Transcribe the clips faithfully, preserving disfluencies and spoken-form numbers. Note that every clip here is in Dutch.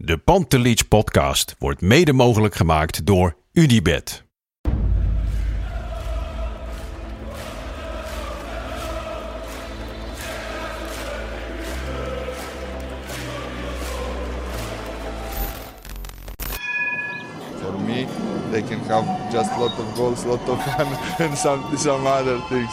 De Pantelic podcast wordt mede mogelijk gemaakt door UdiBet. For me, they can have just a lot of goals, a lot of fun and some some other things.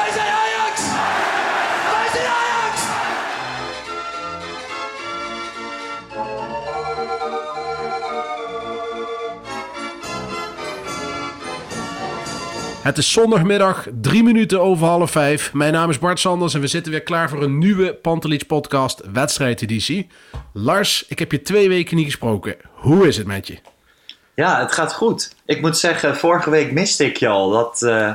Wij zijn Ajax. Wij zijn Ajax. Het is zondagmiddag, drie minuten over half vijf. Mijn naam is Bart Sanders en we zitten weer klaar voor een nieuwe Pantelic podcast wedstrijdeditie. Lars, ik heb je twee weken niet gesproken. Hoe is het met je? Ja, het gaat goed. Ik moet zeggen, vorige week miste ik je al. Dat, uh, ja, nou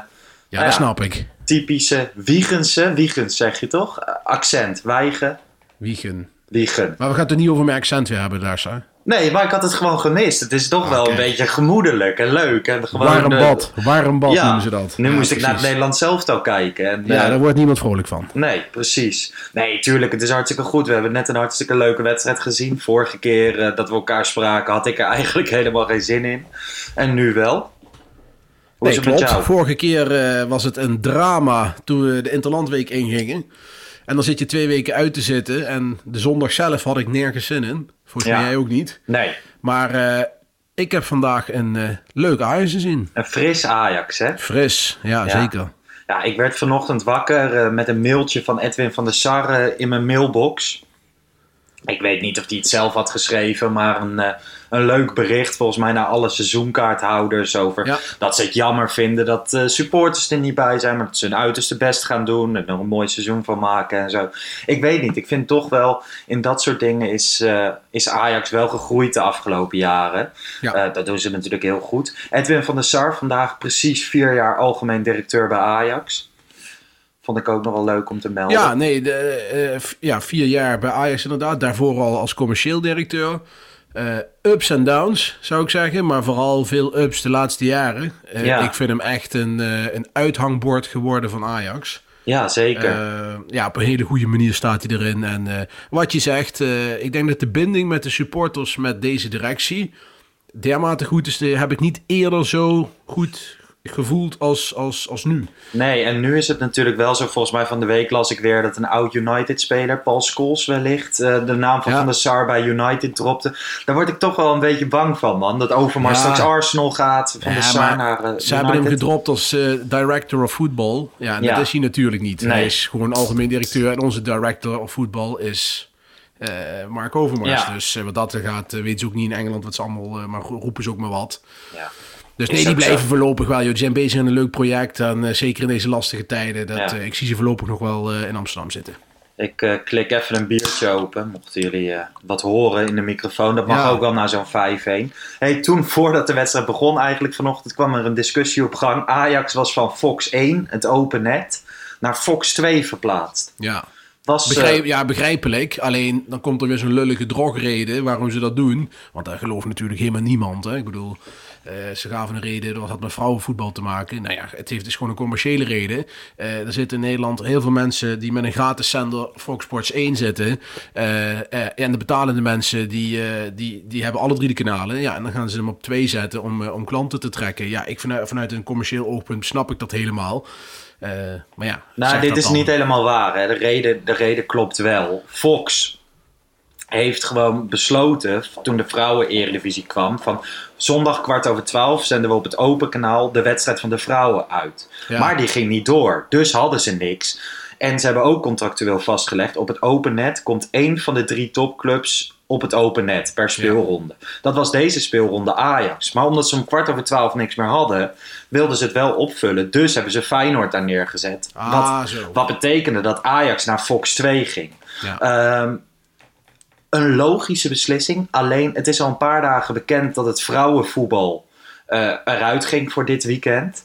dat ja, snap ik. Typische Wiegense, Wiegens zeg je toch? Accent, Weigen. Wiegen. Wiegen. Maar we gaan het er niet over mijn accent weer hebben, Lars, hè? Nee, maar ik had het gewoon gemist. Het is toch okay. wel een beetje gemoedelijk en leuk. En gewoon warm bad, de... warm bad ja, noemen ze dat. Nu ja, moest precies. ik naar het Nederlands elftal kijken. En, ja, uh... daar wordt niemand vrolijk van. Nee, precies. Nee, tuurlijk, het is hartstikke goed. We hebben net een hartstikke leuke wedstrijd gezien. Vorige keer uh, dat we elkaar spraken had ik er eigenlijk helemaal geen zin in. En nu wel. Hoe nee, is het klopt. Met vorige keer uh, was het een drama toen we de Interlandweek ingingen. En dan zit je twee weken uit te zitten. En de zondag zelf had ik nergens zin in. Volgens mij ja. jij ook niet. Nee. Maar uh, ik heb vandaag een uh, leuk Ajax gezien. Een fris Ajax, hè? Fris, ja, ja. zeker. Ja, ik werd vanochtend wakker uh, met een mailtje van Edwin van der Sar uh, in mijn mailbox. Ik weet niet of hij het zelf had geschreven, maar een, uh, een leuk bericht volgens mij naar alle seizoenkaarthouders over ja. dat ze het jammer vinden dat uh, supporters er niet bij zijn, maar dat ze hun uiterste best gaan doen en er een mooi seizoen van maken en zo. Ik weet niet, ik vind toch wel in dat soort dingen is, uh, is Ajax wel gegroeid de afgelopen jaren. Ja. Uh, dat doen ze natuurlijk heel goed. Edwin van der Sar, vandaag precies vier jaar algemeen directeur bij Ajax. Vond ik ook nog wel leuk om te melden. Ja, nee, de, uh, f- ja, vier jaar bij Ajax inderdaad. Daarvoor al als commercieel directeur. Uh, ups en downs, zou ik zeggen. Maar vooral veel ups de laatste jaren. Uh, ja. Ik vind hem echt een, uh, een uithangbord geworden van Ajax. Ja, zeker. Uh, ja, op een hele goede manier staat hij erin. En uh, wat je zegt, uh, ik denk dat de binding met de supporters met deze directie dermate goed is. De, heb ik niet eerder zo goed gevoeld als, als, als nu. Nee, en nu is het natuurlijk wel zo. Volgens mij van de week las ik weer dat een oud United-speler, Paul Scholes wellicht, Uh, de naam van ja. Van der Sar bij United dropte. Daar word ik toch wel een beetje bang van, man. Dat Overmars ja. straks Arsenal gaat. Van ja, der Sar naar uh, United. Ze hebben hem gedropt als uh, director of football. Ja, en ja, dat is hij natuurlijk niet. Nee. Hij is gewoon algemeen directeur. En onze director of football is uh, Mark Overmars. Ja. Dus uh, wat dat er gaat, uh, weet ze ook niet in Engeland wat ze allemaal, uh, maar roepen ze ook maar wat. Ja. Dus nee, die blijven zo voorlopig wel. Joh. Ze zijn bezig aan een leuk project. En uh, zeker in deze lastige tijden. Dat, ja. uh, ik zie ze voorlopig nog wel uh, in Amsterdam zitten. Ik uh, klik even een biertje open. Mochten jullie uh, wat horen in de microfoon. Dat mag ja. ook wel naar zo'n vijf heen. Hey, toen, voordat de wedstrijd begon eigenlijk vanochtend, kwam er een discussie op gang. Ajax was van Fox één, het open net, naar Fox twee verplaatst. Ja. Was, Begrijp, ja, begrijpelijk. Alleen, dan komt er weer zo'n lullige drogreden waarom ze dat doen. Want daar gelooft natuurlijk helemaal niemand. Hè? Ik bedoel, uh, ze gaven een reden, dat had met vrouwenvoetbal te maken. Nou ja, het heeft dus gewoon een commerciële reden. Uh, er zitten in Nederland heel veel mensen die met een gratis zender Fox Sports één zitten. Uh, uh, en de betalende mensen, die, uh, die, die hebben alle drie de kanalen. Ja, en dan gaan ze hem op twee zetten om, uh, om klanten te trekken. Ja, ik vanuit, vanuit een commercieel oogpunt snap ik dat helemaal. Uh, maar ja, nou, dit is dan niet helemaal waar. Hè? De reden, de reden klopt wel. Fox heeft gewoon besloten, toen de vrouwen-eredivisie kwam, van zondag kwart over twaalf zenden we op het open kanaal de wedstrijd van de vrouwen uit. Ja. Maar die ging niet door, dus hadden ze niks. En ze hebben ook contractueel vastgelegd, op het open net komt één van de drie topclubs op het open net per speelronde. Ja. Dat was deze speelronde Ajax. Maar omdat ze om kwart over twaalf niks meer hadden, wilden ze het wel opvullen. Dus hebben ze Feyenoord daar neergezet. Ah, wat, wat betekende dat Ajax naar Fox twee ging. Ja. Um, een logische beslissing. Alleen, het is al een paar dagen bekend dat het vrouwenvoetbal uh, eruit ging voor dit weekend.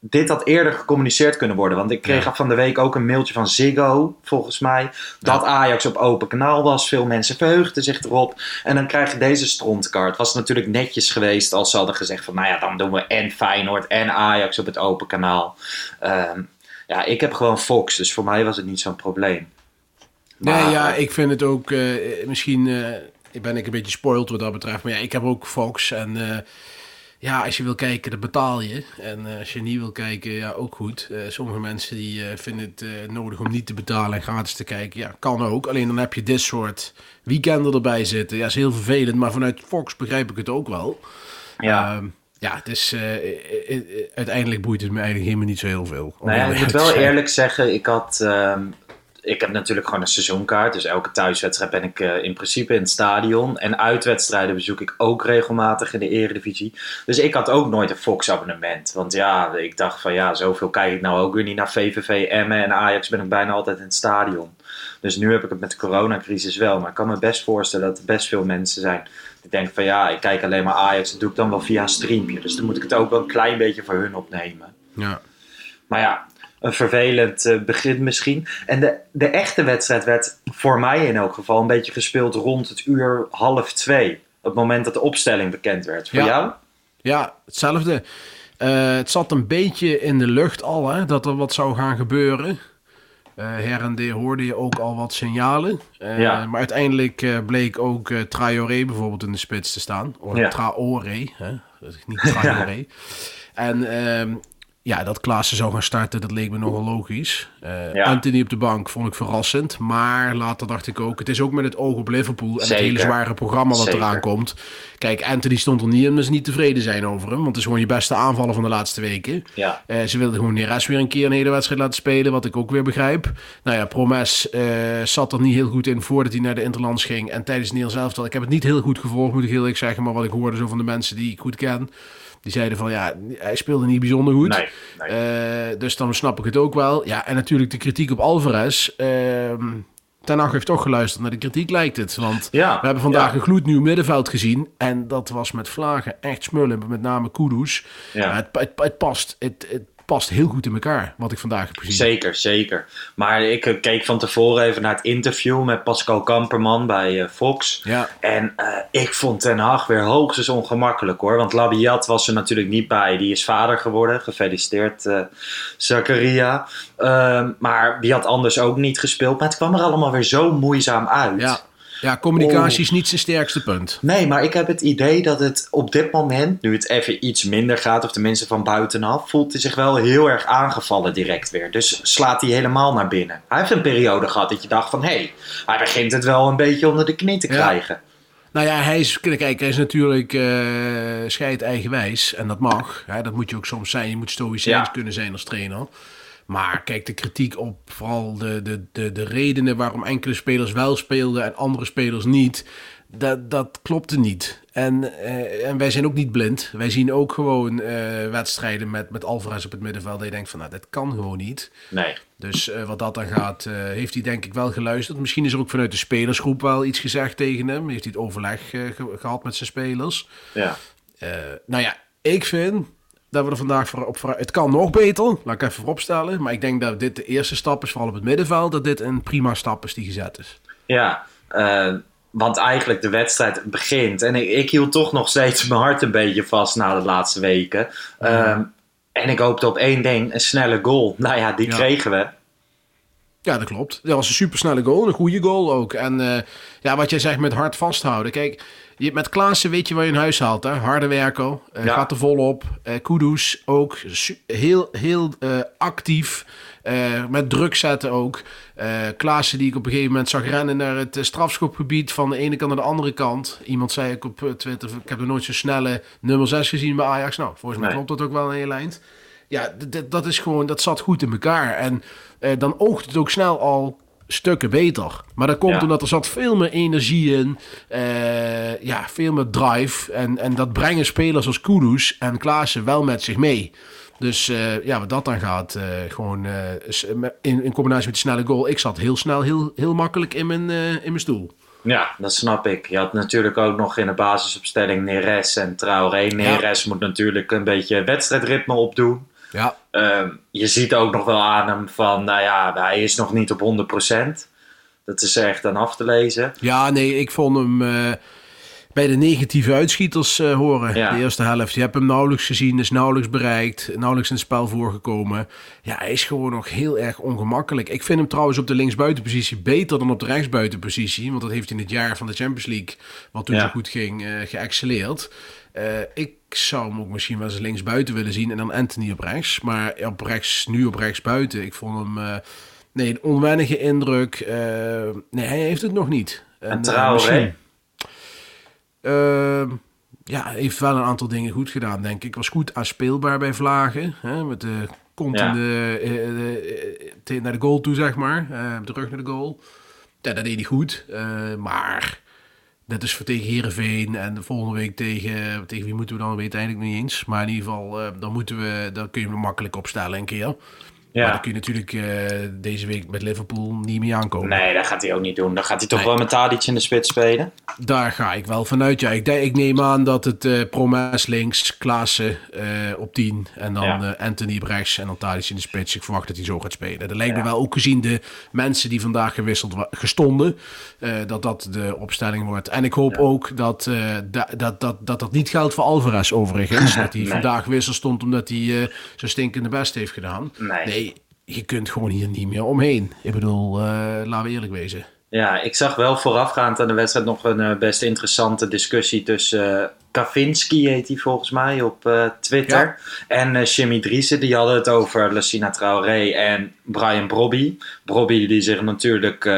dit had eerder gecommuniceerd kunnen worden. Want ik kreeg ja. van de week ook een mailtje van Ziggo, volgens mij. Dat ja. Ajax op open kanaal was. Veel mensen verheugden zich erop. En dan krijg je deze strontkaart. Was het natuurlijk netjes geweest als ze hadden gezegd van... Nou ja, dan doen we en Feyenoord en Ajax op het open kanaal. Um, ja, ik heb gewoon Fox. Dus voor mij was het niet zo'n probleem. Maar, nee, ja, ik vind het ook... Uh, misschien uh, ben ik een beetje spoiled wat dat betreft. Maar ja, ik heb ook Fox en... Uh, Ja, als je wil kijken, dan betaal je. En uh, als je niet wil kijken, ja, ook goed. Uh, sommige mensen die uh, vinden het uh, nodig om niet te betalen en gratis te kijken. Ja, kan ook. Alleen dan heb je dit soort weekenden erbij zitten. Ja, is heel vervelend. Maar vanuit Fox begrijp ik het ook wel. Ja. Um, Ja, het is, uh, uiteindelijk boeit het me eigenlijk helemaal niet zo heel veel. Nee, ik moet wel zijn. eerlijk zeggen, ik had... Um... Ik heb natuurlijk gewoon een seizoenkaart. Dus elke thuiswedstrijd ben ik uh, in principe in het stadion. En uitwedstrijden bezoek ik ook regelmatig in de Eredivisie. Dus ik had ook nooit een Fox-abonnement. Want ja, ik dacht van ja, zoveel kijk ik nou ook weer niet naar V V V, Emmen en Ajax ben ik bijna altijd in het stadion. Dus nu heb ik het met de coronacrisis wel. Maar ik kan me best voorstellen dat er best veel mensen zijn... die denken van ja, ik kijk alleen maar Ajax. Dat doe ik dan wel via een streampje. Dus dan moet ik het ook wel een klein beetje voor hun opnemen. Ja. Maar ja... Een vervelend uh, begin misschien. En de, de echte wedstrijd werd voor mij in elk geval een beetje gespeeld rond het uur half twee. Het moment dat de opstelling bekend werd. Voor ja. jou? Ja, hetzelfde. Uh, het zat een beetje in de lucht al, hè, dat er wat zou gaan gebeuren. Uh, her en der hoorde je ook al wat signalen. Uh, ja. Maar uiteindelijk uh, bleek ook uh, Traoré bijvoorbeeld in de spits te staan. Of ja. Traoré, hè? Dat is niet Traoré. Ja. En... Um, Ja, dat Klaassen zou gaan starten, dat leek me nogal logisch. Uh, ja. Anthony op de bank vond ik verrassend. Maar later dacht ik ook, het is ook met het oog op Liverpool... en Zeker. het hele zware programma wat Zeker. eraan komt. Kijk, Anthony stond er niet in, dus niet tevreden zijn over hem. Want het is gewoon je beste aanvaller van de laatste weken. Ja. Uh, ze wilden gewoon Neres weer een keer een hele wedstrijd laten spelen... wat ik ook weer begrijp. Nou ja, Promes uh, zat er niet heel goed in voordat hij naar de Interlands ging. En tijdens Neil zelf, ik heb het niet heel goed gevolgd, moet ik heel eerlijk zeggen... maar wat ik hoorde zo van de mensen die ik goed ken... Die zeiden van, ja, hij speelde niet bijzonder goed. Nee, nee. Uh, dus dan snap ik het ook wel. Ja, en natuurlijk de kritiek op Alvarez. Uh, Ten Hag heeft toch geluisterd naar de kritiek, lijkt het. Want ja, we hebben vandaag ja. een gloednieuw middenveld gezien. En dat was met vlagen echt smullen. Met name Kudus. Ja. Uh, het, het, het past. Het, het past heel goed in elkaar, wat ik vandaag heb gezien. Zeker, zeker. Maar ik keek van tevoren even naar het interview met Pascal Kamperman bij Fox. Ja. En uh, ik vond Ten Hag weer hoogstens ongemakkelijk, hoor. Want Labiat was er natuurlijk niet bij. Die is vader geworden. Gefeliciteerd, uh, Zakaria. Uh, maar die had anders ook niet gespeeld. Maar het kwam er allemaal weer zo moeizaam uit. Ja. Ja, communicatie oh. is niet zijn sterkste punt. Nee, maar ik heb het idee dat het op dit moment, nu het even iets minder gaat, of tenminste van buitenaf, voelt hij zich wel heel erg aangevallen direct weer. Dus slaat hij helemaal naar binnen. Hij heeft een periode gehad dat je dacht van, hé, hey, hij begint het wel een beetje onder de knie te krijgen. Ja. Nou ja, hij is, kijk, hij is natuurlijk uh, scheid eigenwijs en dat mag. Hè, dat moet je ook soms zijn. Je moet stoïcijns ja. kunnen zijn als trainer. Maar kijk, de kritiek op vooral de, de, de, de redenen waarom enkele spelers wel speelden en andere spelers niet, dat, dat klopte niet. En, uh, en wij zijn ook niet blind. Wij zien ook gewoon uh, wedstrijden met, met Alvarez op het middenveld. Dat je denkt van, nou, dat kan gewoon niet. Nee. Dus uh, wat dat dan gaat, uh, heeft hij denk ik wel geluisterd. Misschien is er ook vanuit de spelersgroep wel iets gezegd tegen hem. Heeft hij het overleg uh, ge- gehad met zijn spelers. Ja. Uh, nou ja, ik vind... Dat we er vandaag voor op. Voor, het kan nog beter, laat ik even vooropstellen. Maar ik denk dat dit de eerste stap is, vooral op het middenveld. Dat dit een prima stap is die gezet is. Ja, uh, want eigenlijk de wedstrijd begint. En ik, ik hield toch nog steeds mijn hart een beetje vast na de laatste weken. Uh, mm. En ik hoopte op één ding, een snelle goal. Nou ja, die ja. kregen we. Ja, dat klopt. Dat was een supersnelle goal, een goede goal ook. En uh, ja, wat jij zegt met hard vasthouden. Kijk, je, met Klaassen weet je waar je in huis haalt. Hè? Harde werker, uh, ja. gaat er vol op. Uh, Kudus ook, su- heel, heel uh, actief. Uh, met druk zetten ook. Uh, Klaassen die ik op een gegeven moment zag rennen naar het uh, strafschopgebied van de ene kant naar de andere kant. Iemand zei ik op Twitter, ik heb nog nooit zo'n snelle nummer zes gezien bij Ajax. Nou, volgens mij nee. klopt dat ook wel een heel eind. Ja, dat, dat is gewoon, dat zat goed in elkaar. En eh, dan oogt het ook snel al stukken beter. Maar dat komt ja. omdat er zat veel meer energie in. Eh, ja, veel meer drive. En, en dat brengen spelers als Kudus en Klaassen wel met zich mee. Dus eh, ja, wat dat dan gaat, eh, gewoon eh, in, in combinatie met de snelle goal. Ik zat heel snel, heel, heel makkelijk in mijn, uh, in mijn stoel. Ja, dat snap ik. Je had natuurlijk ook nog in de basisopstelling Neres en Traoré. Neres ja. moet natuurlijk een beetje wedstrijdritme opdoen. Ja. Um, je ziet ook nog wel aan hem van, nou ja, hij is nog niet op honderd procent. Dat is echt aan af te lezen. Ja, nee, ik vond hem uh, bij de negatieve uitschieters uh, horen. Ja. De eerste helft. Je hebt hem nauwelijks gezien, is nauwelijks bereikt. Nauwelijks in het spel voorgekomen. Ja, hij is gewoon nog heel erg ongemakkelijk. Ik vind hem trouwens op de linksbuitenpositie beter dan op de rechtsbuitenpositie. Want dat heeft in het jaar van de Champions League, wat toen ja. zo goed ging, uh, geëxceleerd. Uh, ik zou hem ook misschien wel eens linksbuiten willen zien. En dan Anthony op rechts. Maar op rechts, nu op rechtsbuiten. Ik vond hem... Uh, Nee, een onwennige indruk. Uh, nee, hij heeft het nog niet. En, en Traoré? Uh, ja, heeft wel een aantal dingen goed gedaan, denk ik. Was goed aanspeelbaar bij Vlagen. Hè, met de kont ja. de, uh, de, de, naar de goal toe, zeg maar. Uh, de rug naar de goal. Ja, dat deed hij goed. Uh, maar dat is voor tegen Heerenveen. En de volgende week tegen... Tegen wie moeten we dan? Weet eigenlijk niet eens. Maar in ieder geval, uh, dan, moeten we, dan kun je hem makkelijk opstellen een keer. Ja. Maar dan kun je natuurlijk uh, deze week met Liverpool niet meer aankomen. Nee, dat gaat hij ook niet doen. Dan gaat hij toch nee. wel met Tadic in de spits spelen? Daar ga ik wel vanuit, ja. Ik, de, ik neem aan dat het uh, Promes links, Klaassen uh, op tien... en dan ja. uh, Anthony op rechts en dan Tadic in de spits. Ik verwacht dat hij zo gaat spelen. Dat lijkt ja. me wel, ook gezien de mensen die vandaag gewisseld wa- gestonden... Uh, dat dat de opstelling wordt. En ik hoop ja. ook dat, uh, da, dat, dat, dat dat niet geldt voor Alvarez overigens. Dat hij nee. vandaag wissel stond omdat hij uh, zijn stinkende best heeft gedaan. Nee. nee. Je kunt gewoon hier niet meer omheen. Ik bedoel, uh, laten we eerlijk wezen. Ja, ik zag wel voorafgaand aan de wedstrijd nog een uh, best interessante discussie tussen uh, Kavinski, heet hij volgens mij, op uh, Twitter. Ja. En uh, Jimmy Driessen, die hadden het over Lassina Traoré en Brian Brobbey. Brobbey die zich natuurlijk uh,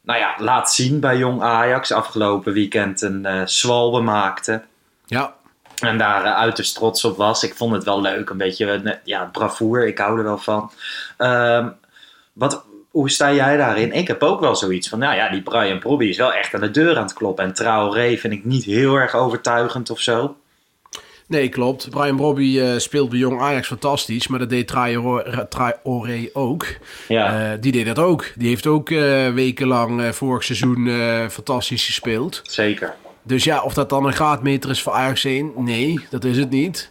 nou ja, laat zien bij Jong Ajax. Afgelopen weekend een uh, zwalbe maakte. Ja. En daar uh, uiterst trots op was. Ik vond het wel leuk. Een beetje uh, ja, bravoer. Ik hou er wel van. Um, wat, hoe sta jij daarin? Ik heb ook wel zoiets van... Nou ja, die Brian Brobbey is wel echt aan de deur aan het kloppen. En Traoré vind ik niet heel erg overtuigend of zo. Nee, klopt. Brian Brobbey uh, speelt bij Jong Ajax fantastisch. Maar dat deed Traoré, Traoré ook. Ja. Uh, die deed dat ook. Die heeft ook uh, wekenlang uh, vorig seizoen uh, fantastisch gespeeld. Zeker. Dus ja, of dat dan een graadmeter is voor Ajax één? Nee, dat is het niet.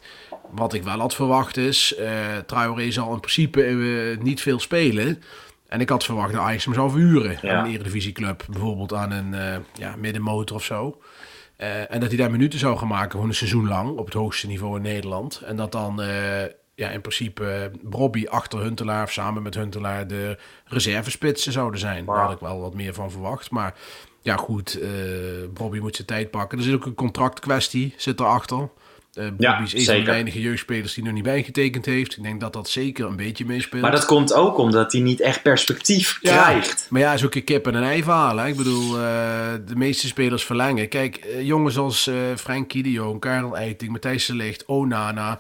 Wat ik wel had verwacht is... Uh, Traoré zal in principe uh, niet veel spelen. En ik had verwacht dat Ajax hem zou verhuren. Ja. Aan een eredivisieclub. Bijvoorbeeld aan een uh, ja, middenmotor of zo. Uh, en dat hij daar minuten zou gaan maken. Gewoon een seizoen lang. Op het hoogste niveau in Nederland. En dat dan... Uh, ja, in principe uh, Brobbey achter Huntelaar... of samen met Huntelaar de reservespitsen zouden zijn. Wow. Daar had ik wel wat meer van verwacht. Maar... Ja goed, uh, Brobbey moet zijn tijd pakken. Er zit ook een contractkwestie, zit erachter. Uh, Brobbey ja, is een zeker. van de weinige jeugdspelers die nog niet bijgetekend heeft. Ik denk dat dat zeker een beetje meespeelt. Maar dat komt ook omdat hij niet echt perspectief ja, krijgt. Maar ja, het is ook een kip en een ei verhaal. Hè? Ik bedoel, uh, de meeste spelers verlengen. Kijk, uh, jongens als uh, Frenkie de Jong, Karel Eiting, Matthijs de Ligt, Onana...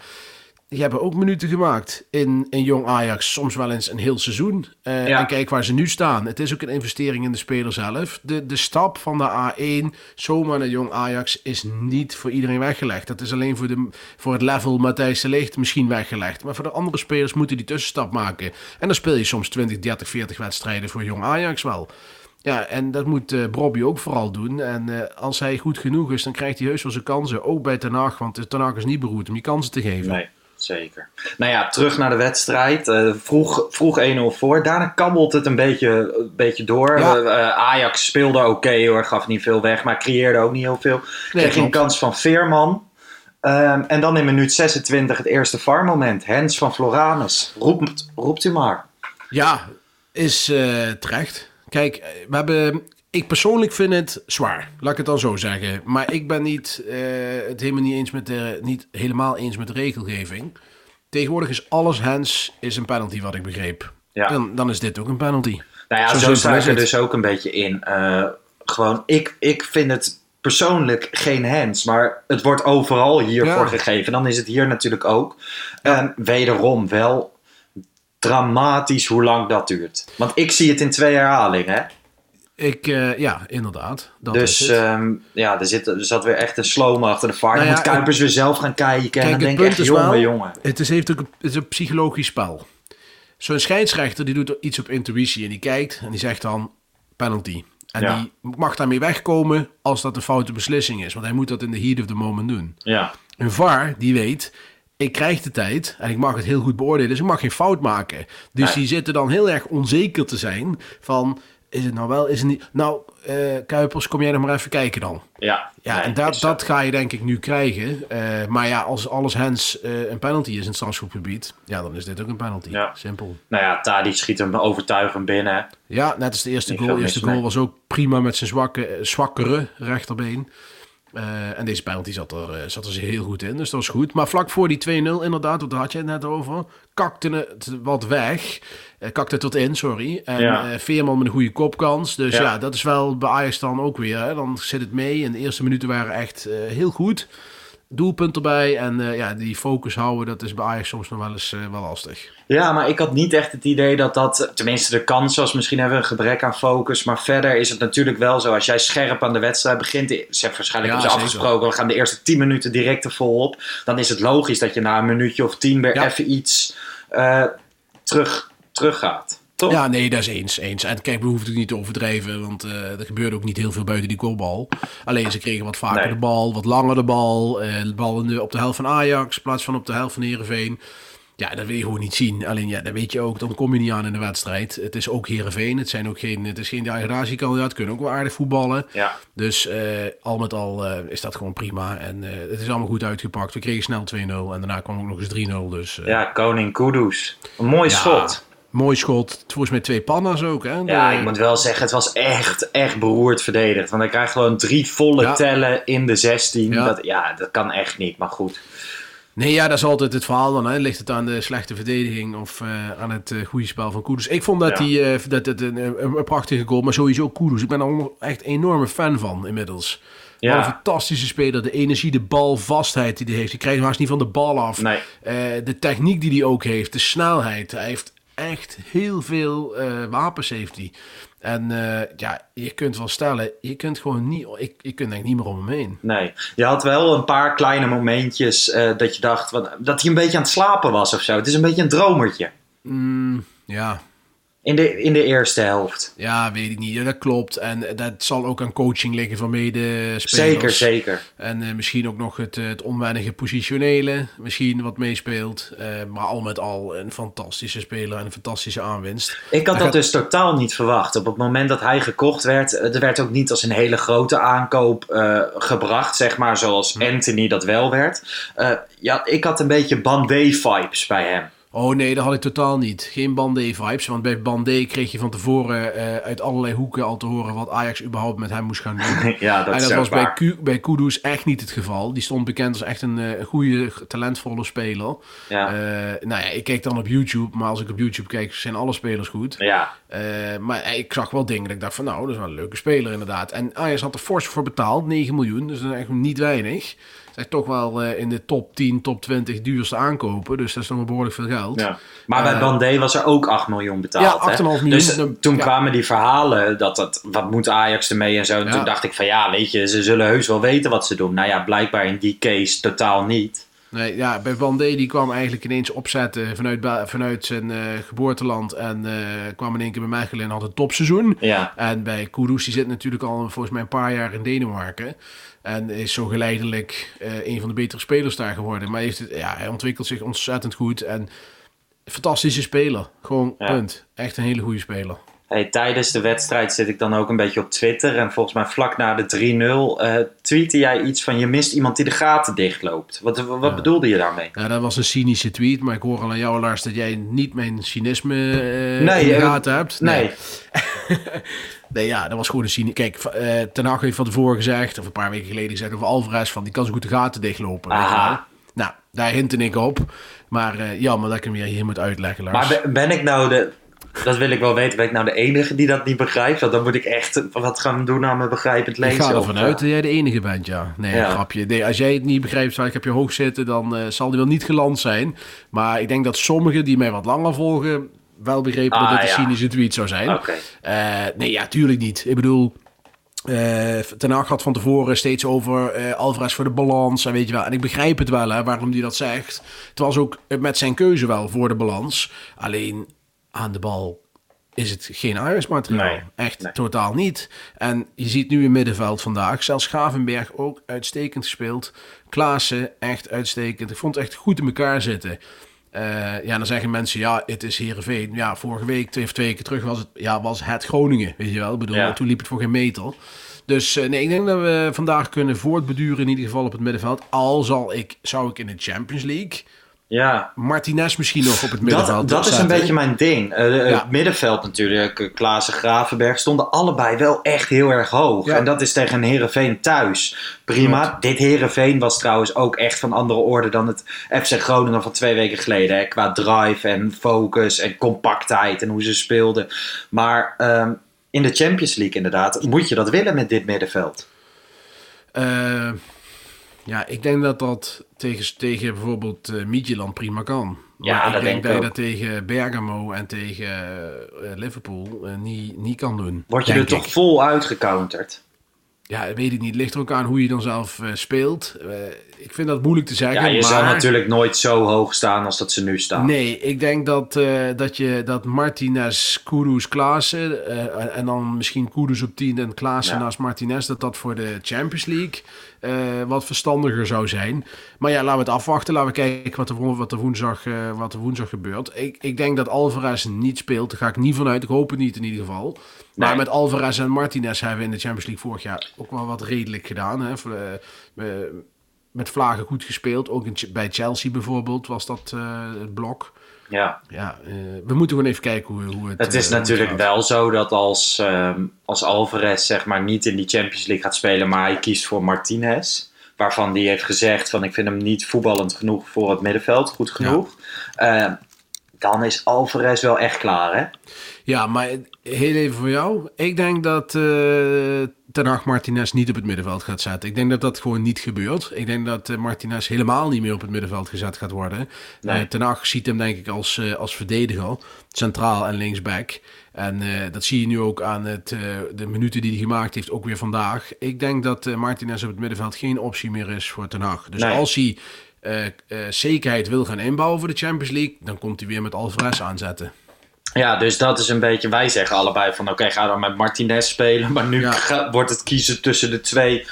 Die hebben ook minuten gemaakt in, in Jong Ajax. Soms wel eens een heel seizoen. Uh, ja. En kijk waar ze nu staan. Het is ook een investering in de speler zelf. De, de stap van de A één zomaar naar Jong Ajax is niet voor iedereen weggelegd. Dat is alleen voor, de, voor het level Matthijs de Ligt misschien weggelegd. Maar voor de andere spelers moeten die tussenstap maken. En dan speel je soms twintig, dertig, veertig wedstrijden voor Jong Ajax wel. Ja, en dat moet uh, Brobbey ook vooral doen. En uh, als hij goed genoeg is, dan krijgt hij heus wel zijn kansen. Ook bij Ten Hag, want Ten Hag is niet beroerd om die kansen te geven. Nee. Zeker. Nou ja, terug naar de wedstrijd. Uh, vroeg, vroeg één nul voor. Daarna kabbelt het een beetje, een beetje door. Ja. Uh, Ajax speelde oké okay, hoor. Gaf niet veel weg, maar creëerde ook niet heel veel. Nee, kreeg een kans van Veerman. Um, en dan in minuut zesentwintig het eerste V A R-moment. Hens van Floranus. Roept, roept u maar. Ja, is uh, terecht. Kijk, we hebben... Ik persoonlijk vind het zwaar, laat ik het dan zo zeggen. Maar ik ben niet, uh, het helemaal niet, eens met de, niet helemaal eens met de regelgeving. Tegenwoordig is alles hands is een penalty, wat ik begreep. Ja. Dan, dan is dit ook een penalty. Nou ja, zo, zo sta ik er dus ook een beetje in. Uh, gewoon, ik, ik vind het persoonlijk geen hands, maar het wordt overal hiervoor ja. gegeven. Dan is het hier natuurlijk ook. Ja. En wederom wel dramatisch hoe lang dat duurt. Want ik zie het in twee herhalingen, hè? Ik, uh, ja, inderdaad. Dat dus is um, ja, er, zit, er zat weer echt een slow-mo achter de vaart. Nou ja, moet Kuipers weer zelf gaan kijken. Kijk, en dan denk ik echt, jongen, wel, jongen. Het is, heeft ook een, het is een psychologisch spel. Zo'n scheidsrechter die doet er iets op intuïtie en die kijkt en die zegt dan penalty. En ja. die mag daarmee wegkomen als dat een foute beslissing is. Want hij moet dat in the heat of the moment doen. Ja. Een V A R, die weet... ik krijg de tijd en ik mag het heel goed beoordelen, dus ik mag geen fout maken. Dus ja. Die zitten dan heel erg onzeker te zijn van, is het nou wel, is het niet? Nou, uh, Kuipers, kom jij nog maar even kijken dan. Ja. Ja, nee, en dat, dat ga je denk ik nu krijgen. Uh, maar ja, als alles hands uh, een penalty is in het strafschopgebied, ja, dan is dit ook een penalty. Ja. Simpel. Nou ja, Tadic schiet hem overtuigend binnen. Ja, net als de eerste goal. De eerste goal was ook prima met zijn zwakke, zwakkere rechterbeen. Uh, en deze penalty zat er, zat er heel goed in, dus dat was goed. Maar vlak voor die twee nul, inderdaad, daar had je het net over, kakte het wat weg. Uh, kakte het wat in, sorry. En ja. uh, Veerman met een goede kopkans. Dus ja. ja, dat is wel bij Ajax dan ook weer. Hè. Dan zit het mee en de eerste minuten waren echt uh, heel goed. Doelpunt erbij en uh, ja, die focus houden, dat is bij Ajax soms nog wel eens uh, wel lastig. Ja, maar ik had niet echt het idee dat dat, tenminste de kans was, misschien hebben we een gebrek aan focus, maar verder is het natuurlijk wel zo, als jij scherp aan de wedstrijd begint, ze hebben waarschijnlijk ja, hebben ze afgesproken, we gaan de eerste tien minuten direct er volop, dan is het logisch dat je na een minuutje of tien weer ja. even iets uh, terug, terug gaat. Toch? Ja, nee, dat is eens. eens. En kijk, we hoeven het niet te overdrijven, want uh, er gebeurde ook niet heel veel buiten die kopbal. Alleen ze kregen wat vaker nee. de bal, wat langer de bal. Uh, de bal in de, op de helft van Ajax, in plaats van op de helft van Heerenveen. Ja, dat wil je gewoon niet zien. Alleen ja, dat weet je ook, dan kom je niet aan in de wedstrijd. Het is ook Heerenveen, het zijn ook geen, het is geen degradatiekandidaat, kunnen ook wel aardig voetballen. Ja. Dus uh, al met al uh, is dat gewoon prima. En uh, het is allemaal goed uitgepakt. We kregen snel twee nul en daarna kwam ook nog eens drie nul. Dus, uh, ja, koning Kudus. Een mooi ja. schot. Mooi schot. Volgens mij twee panna's ook. Hè? De... Ja, ik moet wel zeggen, het was echt, echt beroerd verdedigd. Want hij krijgt gewoon drie volle ja. tellen in de zestien. Ja. Dat, ja, dat kan echt niet, maar goed. Nee, ja, dat is altijd het verhaal dan. Hè? Ligt het aan de slechte verdediging of uh, aan het uh, goede spel van Kudus? Ik vond dat, ja. die, uh, dat het een, een, een prachtige goal, maar sowieso Kudus. Ik ben er echt een enorme fan van inmiddels. Ja. Een fantastische speler. De energie, de bal, vastheid die hij heeft. Die krijgt haast niet van de bal af. Nee. Uh, de techniek die hij ook heeft, de snelheid. Hij heeft echt heel veel uh, wapens heeft hij. En uh, ja, je kunt wel stellen, je kunt gewoon niet, ik, je kunt denk niet meer om hem heen. Nee, je had wel een paar kleine momentjes uh, dat je dacht, wat, dat hij een beetje aan het slapen was of zo. Het is een beetje een dromertje. Mm, ja. In de, in de eerste helft. Ja, weet ik niet. Ja, dat klopt. En dat zal ook aan coaching liggen van medespelers. Zeker, zeker. En uh, misschien ook nog het, het onwennige positionele. Misschien wat meespeelt. Uh, maar al met al een fantastische speler en een fantastische aanwinst. Ik had hij dat gaat... dus totaal niet verwacht. Op het moment dat hij gekocht werd, er werd ook niet als een hele grote aankoop uh, gebracht. Zeg maar zoals Anthony dat wel werd. Uh, ja, ik had een beetje Bandé-vibes bij hem. Oh nee, dat had ik totaal niet. Geen Bandé-vibes, want bij Bandé kreeg je van tevoren uh, uit allerlei hoeken al te horen wat Ajax überhaupt met hem moest gaan doen. Ja, dat en dat is was bij, Q, bij Kudus echt niet het geval. Die stond bekend als echt een uh, goede, talentvolle speler. Ja. Uh, nou ja, ik keek dan op YouTube, maar als ik op YouTube kijk, zijn alle spelers goed. Ja. Uh, maar ik zag wel dingen dat ik dacht van nou, dat is wel een leuke speler inderdaad. En Ajax had er fors voor betaald, negen miljoen, dus dat is eigenlijk niet weinig. Zijn toch wel uh, in de top tien, top twintig duurste aankopen. Dus dat is nog wel behoorlijk veel geld. Ja. Maar bij uh, Bandé was er ook acht miljoen betaald. Ja, acht komma vijf miljoen. Dus uh, toen ja. kwamen die verhalen dat dat, wat moet Ajax ermee en zo. En ja. toen dacht ik van ja, weet je, ze zullen heus wel weten wat ze doen. Nou ja, blijkbaar in die case totaal niet. Nee, ja, bij Bandé die kwam eigenlijk ineens opzetten vanuit, vanuit zijn uh, geboorteland. En uh, kwam in één keer bij Mechelen en had een topseizoen. Ja. En bij Kudus, die zit natuurlijk al volgens mij een paar jaar in Denemarken. En is zo geleidelijk uh, een van de betere spelers daar geworden. Maar heeft het, ja, hij ontwikkelt zich ontzettend goed. En fantastische speler. Gewoon ja. punt. Echt een hele goede speler. Hey, tijdens de wedstrijd zit ik dan ook een beetje op Twitter. En volgens mij vlak na de drie nul uh, tweette jij iets van je mist iemand die de gaten dichtloopt. Wat, wat ja. bedoelde je daarmee? Ja, dat was een cynische tweet. Maar ik hoor al aan jou, Lars, dat jij niet mijn cynisme uh, nee, in de gaten uh, hebt. Nee. nee. Nee, ja, dat was gewoon een cynische... Kijk, uh, Ten Hag heeft van tevoren gezegd, of een paar weken geleden gezegd over Alvarez, van die kan zo goed de gaten dichtlopen. Aha. Nou, daar hinten ik op. Maar uh, jammer dat ik hem weer hier moet uitleggen, Lars. Maar ben, ben ik nou de... Dat wil ik wel weten. Ben ik nou de enige die dat niet begrijpt? Want dan moet ik echt wat gaan doen aan mijn begrijpend lezen. Ik ga ervan uit dat jij de enige bent, ja. Nee, ja. grapje. Nee, als jij het niet begrijpt, ik heb je hoog zitten, dan uh, zal die wel niet geland zijn. Maar ik denk dat sommigen die mij wat langer volgen wel begrepen ah, dat het ja. een cynische tweet zou zijn. Okay. Uh, nee, ja, tuurlijk niet. Ik bedoel... Uh, Ten Hag had van tevoren steeds over uh, Alvarez voor de balans en weet je wel. En ik begrijp het wel, hè, waarom hij dat zegt. Het was ook met zijn keuze wel voor de balans. Alleen... aan de bal is het geen Ajax-materiaal. Nee, Echt nee. totaal niet. En je ziet nu in middenveld vandaag, zelfs Gravenberg ook uitstekend gespeeld. Klaassen, echt uitstekend. Ik vond het echt goed in elkaar zitten. Uh, ja, dan zeggen mensen, ja, het is Heerenveen. Ja, vorige week, twee of twee weken terug, was het, ja, was het Groningen, weet je wel. Ik bedoel, ja. Toen liep het voor geen meter. Dus uh, nee, ik denk dat we vandaag kunnen voortbeduren, in ieder geval op het middenveld. Al zal ik, zou ik in de Champions League... Ja. Martinez misschien nog op het middenveld. Dat, dat is een beetje mijn ding. Uh, ja. Het middenveld natuurlijk, Klaassen, Gravenberg, stonden allebei wel echt heel erg hoog. Ja. En dat is tegen Heerenveen thuis. Prima. Goed. Dit Heerenveen was trouwens ook echt van andere orde dan het F C Groningen van twee weken geleden. Hè? Qua drive en focus en compactheid en hoe ze speelden. Maar um, in de Champions League inderdaad, moet je dat willen met dit middenveld? Uh, ja, ik denk dat dat... Tegen, tegen bijvoorbeeld uh, Midtjylland prima kan. Ja, maar ik dat denk, denk dat je dat tegen Bergamo en tegen uh, Liverpool uh, niet, niet kan doen. Word je er ik. toch vol uitgecounterd? Ja, weet ik niet. Ligt er ook aan hoe je dan zelf uh, speelt. Uh, ik vind dat moeilijk te zeggen. Ja, je maar... zou natuurlijk nooit zo hoog staan als dat ze nu staan. Nee, ik denk dat, uh, dat, je, dat Martinez, Kudus, Klaassen... Uh, en dan misschien Kudus op tien en Klaassen ja. naast Martinez... dat dat voor de Champions League uh, wat verstandiger zou zijn. Maar ja, laten we het afwachten. Laten we kijken wat er, wat er, woensdag, uh, wat er woensdag gebeurt. Ik, ik denk dat Alvarez niet speelt. Daar ga ik niet vanuit. Ik hoop het niet in ieder geval. Maar nee. met Alvarez en Martinez hebben we in de Champions League vorig jaar ook wel wat redelijk gedaan. Hè? Met vlagen goed gespeeld. Ook in, bij Chelsea bijvoorbeeld was dat uh, het blok. Ja. Ja, uh, we moeten gewoon even kijken hoe, hoe het... Het is uh, natuurlijk gaat. wel zo dat als, um, als Alvarez zeg maar niet in die Champions League gaat spelen... maar hij kiest voor Martinez... waarvan die heeft gezegd van ik vind hem niet voetballend genoeg voor het middenveld. Goed genoeg. Ja. Uh, dan is Alvarez wel echt klaar, hè? Ja, maar heel even voor jou. Ik denk dat uh, Ten Hag Martinez niet op het middenveld gaat zetten. Ik denk dat dat gewoon niet gebeurt. Ik denk dat uh, Martinez helemaal niet meer op het middenveld gezet gaat worden. Nee. Uh, Ten Hag ziet hem denk ik als, uh, als verdediger. Centraal en linksback. En uh, dat zie je nu ook aan het, uh, de minuten die hij gemaakt heeft, ook weer vandaag. Ik denk dat uh, Martinez op het middenveld geen optie meer is voor Ten Hag. Dus nee. als hij uh, uh, zekerheid wil gaan inbouwen voor de Champions League... dan komt hij weer met Alvarez aanzetten. Ja, dus dat is een beetje... Wij zeggen allebei van... Oké, okay, ga dan met Martinez spelen. Maar nu ja. ga, wordt het kiezen tussen de twee...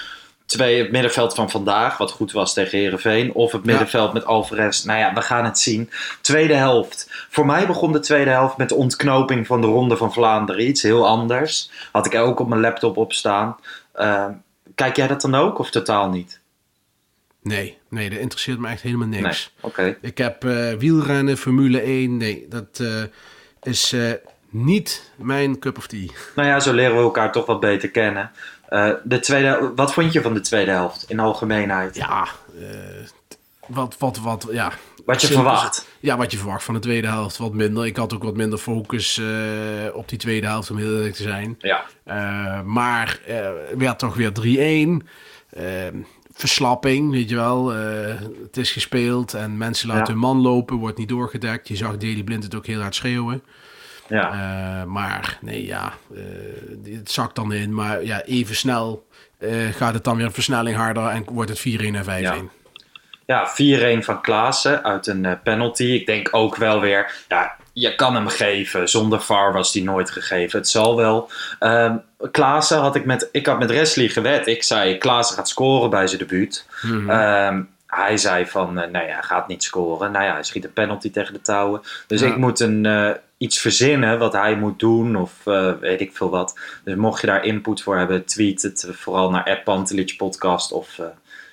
twee het middenveld van vandaag... wat goed was tegen Heerenveen... of het middenveld ja. met Alvarez. Nou ja, we gaan het zien. Tweede helft. Voor mij begon de tweede helft... met de ontknoping van de Ronde van Vlaanderen. Iets heel anders. Had ik ook op mijn laptop opstaan. Uh, kijk jij dat dan ook of totaal niet? Nee, nee, dat interesseert me echt helemaal niks. Nee. Okay. Ik heb uh, wielrennen, Formule één... Nee, dat... Uh, is uh, niet mijn cup of tea. Nou ja, zo leren we elkaar toch wat beter kennen. Uh, de tweede, wat vond je van de tweede helft in de algemeenheid? Ja, uh, wat, wat, wat, ja. Wat je verwacht. Ja, wat je verwacht van de tweede helft. Wat minder. Ik had ook wat minder focus uh, op die tweede helft, om heel eerlijk te zijn. Ja. Uh, maar uh, werd toch weer drie één. Uh, Verslapping, weet je wel. Uh, het is gespeeld en mensen laten ja. hun man lopen. Wordt niet doorgedekt. Je zag Deli Blind het ook heel hard schreeuwen. Ja. Uh, maar nee, ja. Uh, het zakt dan in. Maar ja, even snel uh, gaat het dan weer een versnelling harder. En wordt het vier één en vijf één. Ja. ja, vier één van Klaassen uit een uh, penalty. Ik denk ook wel weer... Ja, je kan hem geven. Zonder V A R was die nooit gegeven. Het zal wel... Um, Klaassen had ik met... Ik had met Wesley gewed. Ik zei, Klaassen gaat scoren bij zijn debuut. Mm-hmm. Um, hij zei van, uh, nee, hij gaat niet scoren. Nou ja, hij schiet een penalty tegen de touwen. Dus ja. ik moet een, uh, iets verzinnen wat hij moet doen. Of uh, weet ik veel wat. Dus mocht je daar input voor hebben, tweet het. Vooral naar Pantelic podcast. Of uh,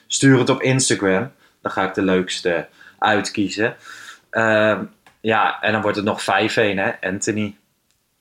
stuur het op Instagram. Dan ga ik de leukste uitkiezen. Um, ja, en dan wordt het nog vijf één, hè, Anthony.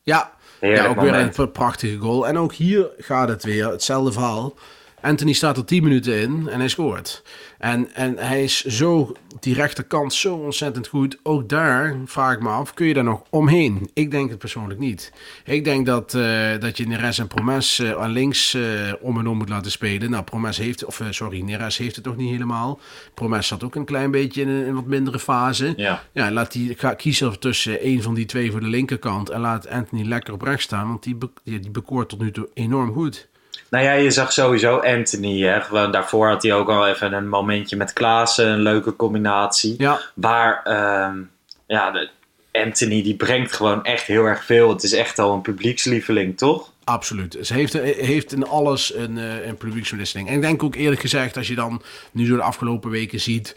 Ja, Heerlijk ja, ook moment. Weer een prachtige goal. En ook hier gaat het weer, hetzelfde verhaal. Anthony staat er tien minuten in en hij scoort. En, en hij is zo, die rechterkant, zo ontzettend goed. Ook daar vraag ik me af, kun je daar nog omheen? Ik denk het persoonlijk niet. Ik denk dat, uh, dat je Neres en Promes uh, aan links uh, om en om moet laten spelen. Nou, Promes heeft, of uh, sorry, Neres heeft het toch niet helemaal. Promes zat ook een klein beetje in een wat mindere fase. Ja. Ja, laat die, ga kiezen tussen één van die twee voor de linkerkant. En laat Anthony lekker op rechts staan, want die, be, die, die bekoort tot nu toe enorm goed. Nou ja, je zag sowieso Anthony. Hè? Gewoon daarvoor had hij ook al even een momentje met Klaassen. Een leuke combinatie. Ja. Waar um, ja, de, Anthony die brengt gewoon echt heel erg veel. Het is echt al een publiekslieveling, toch? Absoluut. Ze heeft, heeft in alles een, een publieksverlichting. En ik denk ook eerlijk gezegd, als je dan nu zo de afgelopen weken ziet...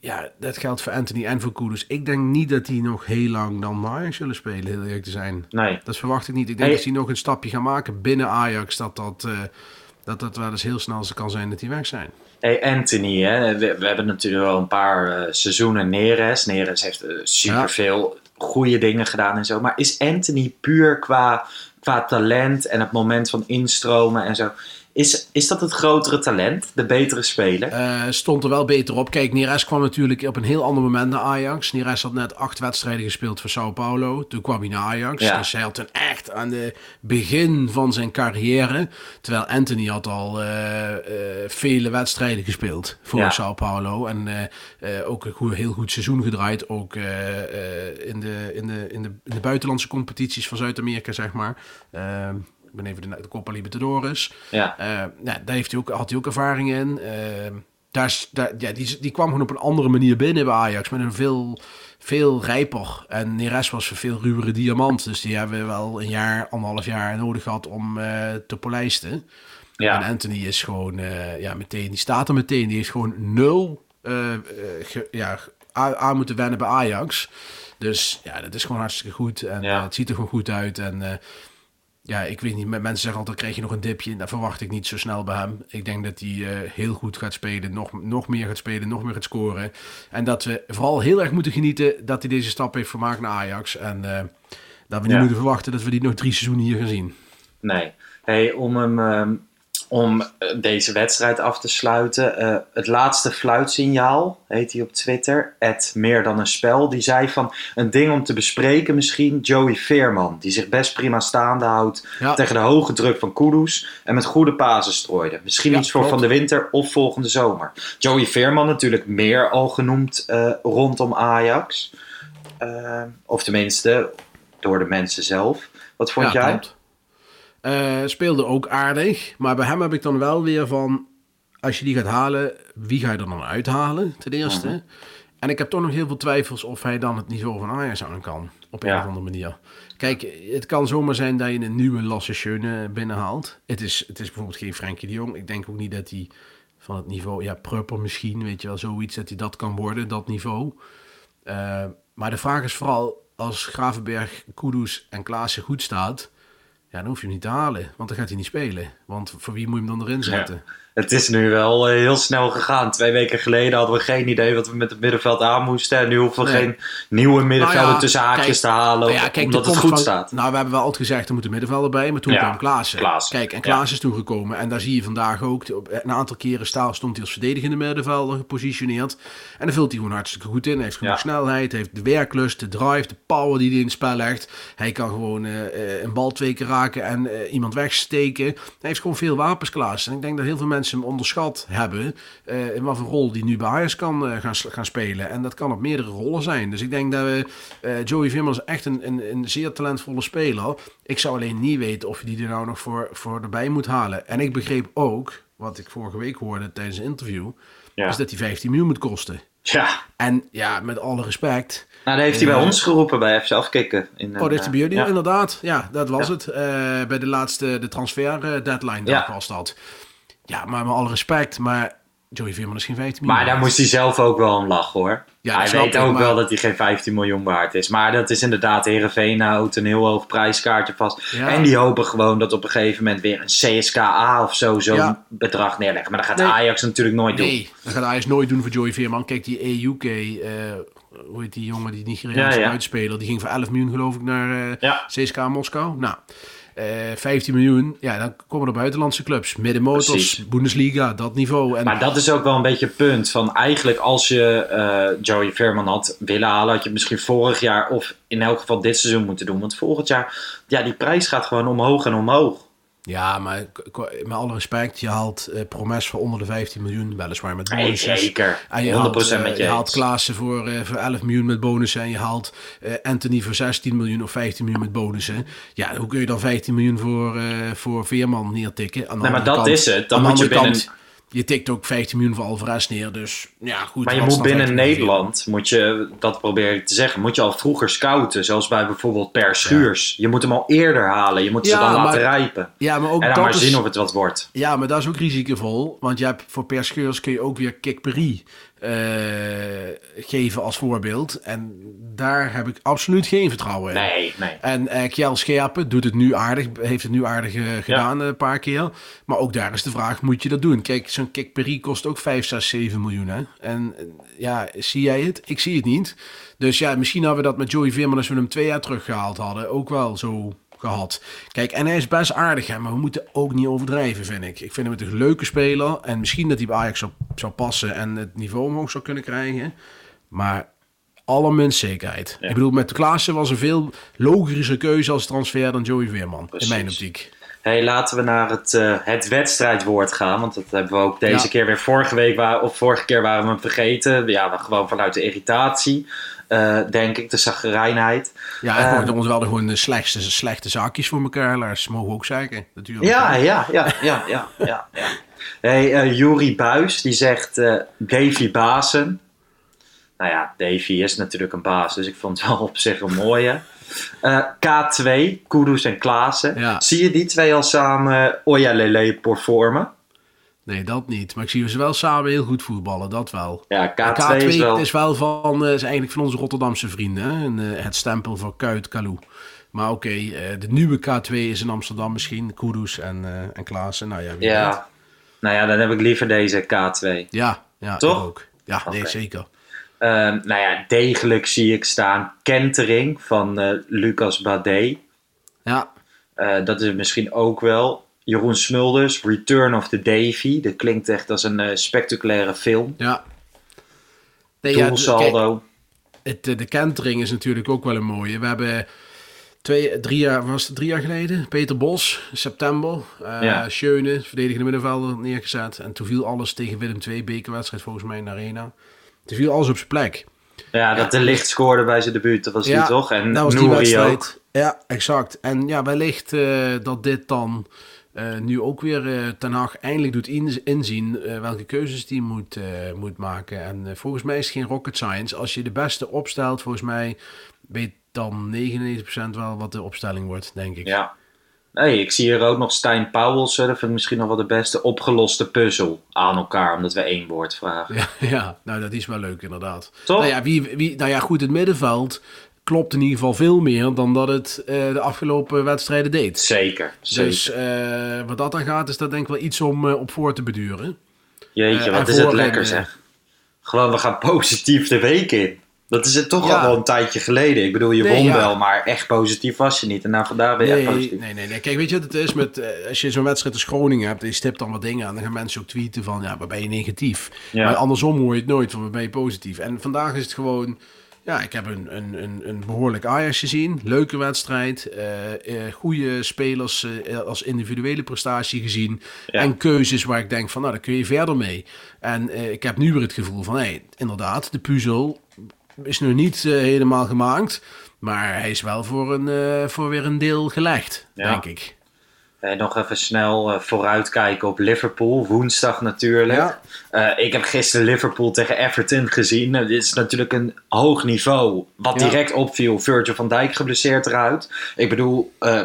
Ja, dat geldt voor Anthony en voor Kudus. Ik denk niet dat die nog heel lang dan Ajax zullen spelen, heel eerlijk te zijn. Nee. Dat verwacht ik niet. Ik denk hey. dat die nog een stapje gaan maken binnen Ajax. Dat dat, uh, dat, dat wel eens heel snel kan zijn dat die weg zijn. Hey Anthony, hè? We, we hebben natuurlijk wel een paar uh, seizoenen Neres. Neres heeft uh, superveel ja. goede dingen gedaan en zo. Maar is Anthony puur qua, qua talent en het moment van instromen en zo... Is, is dat het grotere talent, de betere speler? Uh, stond er wel beter op. Kijk, Neres kwam natuurlijk op een heel ander moment naar Ajax. Neres had net acht wedstrijden gespeeld voor Sao Paulo. Toen kwam hij naar Ajax. Ja. Dus hij had een echt aan het begin van zijn carrière. Terwijl Anthony had al uh, uh, vele wedstrijden gespeeld voor ja. Sao Paulo. En uh, uh, ook een goed, heel goed seizoen gedraaid. Ook uh, uh, in, de, in, de, in, de, in de buitenlandse competities van Zuid-Amerika, zeg maar. Uh, Ik ben even de, de Copa Libertadores. Ja. Uh, nou, daar heeft hij ook, had hij ook ervaring in. Uh, daar, daar, ja, die, die kwam gewoon op een andere manier binnen bij Ajax. Met een veel, veel rijper. En Neres was een veel ruwere diamant. Dus die hebben wel een jaar, anderhalf jaar nodig gehad om uh, te polijsten. Ja. En Anthony is gewoon, uh, ja, meteen, die staat er meteen. Die heeft gewoon nul uh, uh, ge, ja, aan, aan moeten wennen bij Ajax. Dus ja, dat is gewoon hartstikke goed. En ja. uh, het ziet er gewoon goed uit. En... Uh, Ja, ik weet niet. Mensen zeggen altijd, krijg je nog een dipje? Dat verwacht ik niet zo snel bij hem. Ik denk dat hij uh, heel goed gaat spelen. Nog, nog meer gaat spelen, nog meer gaat scoren. En dat we vooral heel erg moeten genieten dat hij deze stap heeft gemaakt naar Ajax. En uh, dat we niet ja. moeten verwachten dat we die nog drie seizoenen hier gaan zien. Nee. Hey, om hem, um, om deze wedstrijd af te sluiten. Uh, het laatste fluitsignaal, heet hij op Twitter. Het meer dan een spel. Die zei van, een ding om te bespreken misschien. Joey Veerman, die zich best prima staande houdt. Ja. Tegen de hoge druk van Kudus. En met goede pasen strooide. Misschien ja, iets voor klopt. Van de winter of volgende zomer. Joey Veerman natuurlijk meer al genoemd uh, rondom Ajax. Uh, of tenminste, door de mensen zelf. Wat vond ja, jij? Klopt. Uh, speelde ook aardig, maar bij hem heb ik dan wel weer van... als je die gaat halen, wie ga je er dan uithalen, ten eerste? Mm-hmm. En ik heb toch nog heel veel twijfels of hij dan het niveau van Ajax aan kan, op een ja. of andere manier. Kijk, het kan zomaar zijn dat je een nieuwe Lasse Schöne binnenhaalt. Het is, het is bijvoorbeeld geen Frenkie de Jong. Ik denk ook niet dat hij van het niveau... ja, Prupper misschien, weet je wel, zoiets, dat hij dat kan worden, dat niveau. Uh, maar de vraag is vooral, als Gravenberg, Kudus en Klaassen goed staat... Ja, dan hoef je hem niet te halen, want dan gaat hij niet spelen. Want voor wie moet je hem dan erin zetten? Ja, het is nu wel uh, heel snel gegaan. Twee weken geleden hadden we geen idee wat we met het middenveld aan moesten. En nu hoeven we nee. geen nieuwe middenvelden nou ja, tussen haakjes kijk, te halen, nou ja, kijk, omdat het goed van, staat. Nou, we hebben wel altijd gezegd, er moeten middenvelden bij, maar toen ja, kwam Klaassen. Klaassen. Kijk, en Klaassen ja. is toegekomen. En daar zie je vandaag ook, een aantal keren staal stond hij als verdedigende middenvelder gepositioneerd. En daar vult hij gewoon hartstikke goed in. Hij heeft genoeg ja. snelheid, heeft de werklust, de drive, de power die hij in het spel legt. Hij kan gewoon uh, een bal twee keer raken. En uh, iemand wegsteken. Hij heeft gewoon veel wapens, Klaas. En ik denk dat heel veel mensen hem onderschat hebben. Uh, in wat voor rol die nu bij Ajax kan uh, gaan, gaan spelen. En dat kan op meerdere rollen zijn. Dus ik denk dat we... Uh, Joey Veerman is echt een, een, een zeer talentvolle speler. Ik zou alleen niet weten of je die er nou nog voor, voor erbij moet halen. En ik begreep ook, wat ik vorige week hoorde tijdens een interview... Ja. is dat die vijftien miljoen moet kosten. Ja. En ja, met alle respect... Nou, dat heeft hij bij uh, ons geroepen, bij F C Afkikken. In, uh, oh, dat heeft hij bij jullie, ja. inderdaad. Ja, dat was ja. het. Uh, bij de laatste, de transfer uh, deadline, ja. dat was dat. Ja, maar met alle respect, maar Joey Veerman is geen vijftien miljoen Maar daar moest hij zelf ook wel om lachen, hoor. Ja, hij weet ook maar... wel dat hij geen vijftien miljoen waard is. Maar dat is inderdaad, Heerenveen houdt een heel hoog prijskaartje vast. Ja. En die hopen gewoon dat op een gegeven moment weer een C S K A of zo zo'n ja. bedrag neerleggen. Maar dat gaat nee. Ajax natuurlijk nooit nee. doen. Nee, dat gaat Ajax nooit doen voor Joey Veerman. Kijk, die E U K... Uh, hoe heet die jongen, die Nigeriaanse ja, ja. uitspeler, die ging voor elf miljoen geloof ik naar uh, ja. C S K A Moskou. Nou, uh, vijftien miljoen ja, dan komen er buitenlandse clubs. Middenmotors, Bundesliga, dat niveau. En... Maar dat is ook wel een beetje het punt van eigenlijk als je uh, Joey Veerman had willen halen, had je misschien vorig jaar of in elk geval dit seizoen moeten doen. Want volgend jaar, ja, die prijs gaat gewoon omhoog en omhoog. Ja, maar met alle respect, je haalt uh, Promes voor onder de vijftien miljoen weliswaar met bonussen. Hey, zeker, en je honderd procent haalt, uh, met je Je haalt Klaassen voor, uh, voor elf miljoen met bonussen en je haalt uh, Anthony voor zestien miljoen of vijftien miljoen met bonussen. Ja, hoe kun je dan vijftien miljoen voor, uh, voor Veerman neertikken? Aan de nee, maar dat kant, is het. Dan moet je binnen... Kant, je tikt ook vijftien miljoen voor Alvarez neer. Dus ja, goed. Maar je moet binnen Nederland, moet je, dat probeer ik te zeggen, moet je al vroeger scouten. Zoals bij bijvoorbeeld Per Schuurs. Ja. Je moet hem al eerder halen. Je moet ja, ze dan maar, laten rijpen. Ja, maar ook en dan dat maar is, zien of het wat wordt. Ja, maar dat is ook risicovol. Want je hebt, voor Per Schuurs kun je ook weer Kikperi uh, geven als voorbeeld. En daar heb ik absoluut geen vertrouwen in. Nee, nee. En uh, Kjell Scherpen doet het nu aardig. Heeft het nu aardig uh, gedaan ja. een paar keer. Maar ook daar is de vraag, moet je dat doen? Kijk, zo'n Kikperi kost ook vijf, zes, zeven miljoen. Hè? En ja, zie jij het? Ik zie het niet. Dus ja, misschien hadden we dat met Joey Veerman, als we hem twee jaar teruggehaald hadden, ook wel zo gehad. Kijk, en hij is best aardig, hè, maar we moeten ook niet overdrijven, vind ik. Ik vind hem een leuke speler. En misschien dat hij bij Ajax zou, zou passen en het niveau omhoog zou kunnen krijgen. Maar alle menszekerheid. Ja. Ik bedoel, met Klaassen was een veel logische keuze als transfer dan Joey Veerman. Precies. In mijn optiek. Hey, laten we naar het, uh, het wedstrijdwoord gaan. Want dat hebben we ook deze ja. keer weer vorige week... Wa- of vorige keer waren we hem vergeten. Ja, gewoon vanuit de irritatie, uh, denk ik. De chagrijnheid. Ja, uh, ons wel gewoon de slechtste, slechte zaakjes voor elkaar. Lars, mogen we ook zeggen. Ja, ja, ja, ja, ja, ja. Hey, uh, Jurie Buijs, die zegt... Uh, Davy Basen. Nou ja, Davy is natuurlijk een baas. Dus ik vond het wel op zich een mooie... Uh, K twee, Kudus en Klaassen. Ja. Zie je die twee al samen Ojalele performen? Nee, dat niet. Maar ik zie ze wel samen heel goed voetballen, dat wel. Ja, K twee, K twee is wel... Is, wel van, is eigenlijk van onze Rotterdamse vrienden. Hè? En, uh, het stempel voor Kuyt, Kalou. Maar oké, okay, uh, de nieuwe K twee is in Amsterdam misschien. Kudus en, uh, en Klaassen. Nou ja, wie ja. weet. Nou ja, dan heb ik liever deze K twee. Ja, ja toch? Ook. Ja, okay. Nee, zeker. Uh, nou ja, degelijk zie ik staan Kentering van uh, Lucas Bandé. Ja. Uh, dat is misschien ook wel. Jeroen Smulders, Return of the Davy. Dat klinkt echt als een uh, spectaculaire film. Ja. Nee, doelsaldo. Ja, de, de Kentering is natuurlijk ook wel een mooie. We hebben twee, drie jaar, was het drie jaar geleden? Peter Bos, september. Uh, ja. Schöne, verdedigende middenvelder, neergezet. En toen viel alles tegen Willem twee, bekerwedstrijd volgens mij in de Arena. Het viel alles op zijn plek. Ja, dat ja. De licht scoorde bij zijn debuut, dat was ja, die toch? En dat was die wedstrijd. Ja, exact. En ja, wellicht uh, dat dit dan uh, nu ook weer uh, Ten Hag eindelijk doet inzien uh, welke keuzes die moet, uh, moet maken. En uh, volgens mij is het geen rocket science. Als je de beste opstelt, volgens mij weet dan negenennegentig procent wel wat de opstelling wordt, denk ik. Ja. Nee, ik zie hier ook nog Stijn Pauwels. Dat vind ik misschien nog wel de beste opgeloste puzzel aan elkaar, omdat we één woord vragen. Ja, ja, nou dat is wel leuk inderdaad. Toch? Nou ja, wie, wie, nou ja, goed, het middenveld klopt in ieder geval veel meer dan dat het uh, de afgelopen wedstrijden deed. Zeker, zeker. Dus uh, wat dat dan gaat, is dat denk ik wel iets om uh, op voor te beduren. Jeetje, uh, wat is het lekker en, zeg. Gewoon, we gaan positief de week in. Dat is het toch ja. al wel een tijdje geleden. Ik bedoel, je nee, won ja. wel, maar echt positief was je niet. En nou, vandaag ben je nee, echt positief. Nee, nee, nee. Kijk, weet je wat het is? Met, uh, als je zo'n wedstrijd als Groningen hebt, je stipt dan wat dingen aan. Dan gaan mensen ook tweeten van, ja, waar ben je negatief? Ja. Maar andersom hoor je het nooit, van waar ben je positief? En vandaag is het gewoon, ja, ik heb een, een, een, een behoorlijk Ajax gezien. Leuke wedstrijd. Uh, uh, goede spelers uh, als individuele prestatie gezien. Ja. En keuzes waar ik denk van, nou, daar kun je verder mee. En uh, ik heb nu weer het gevoel van, hé, hey, inderdaad, de puzzel is nu niet uh, helemaal gemaakt, maar hij is wel voor, een, uh, voor weer een deel gelegd, ja. denk ik. En nog even snel uh, vooruitkijken op Liverpool, woensdag natuurlijk. Ja. Uh, ik heb gisteren Liverpool tegen Everton gezien. Nou, dit is natuurlijk een hoog niveau, wat ja. direct opviel. Virgil van Dijk geblesseerd eruit. Ik bedoel, uh,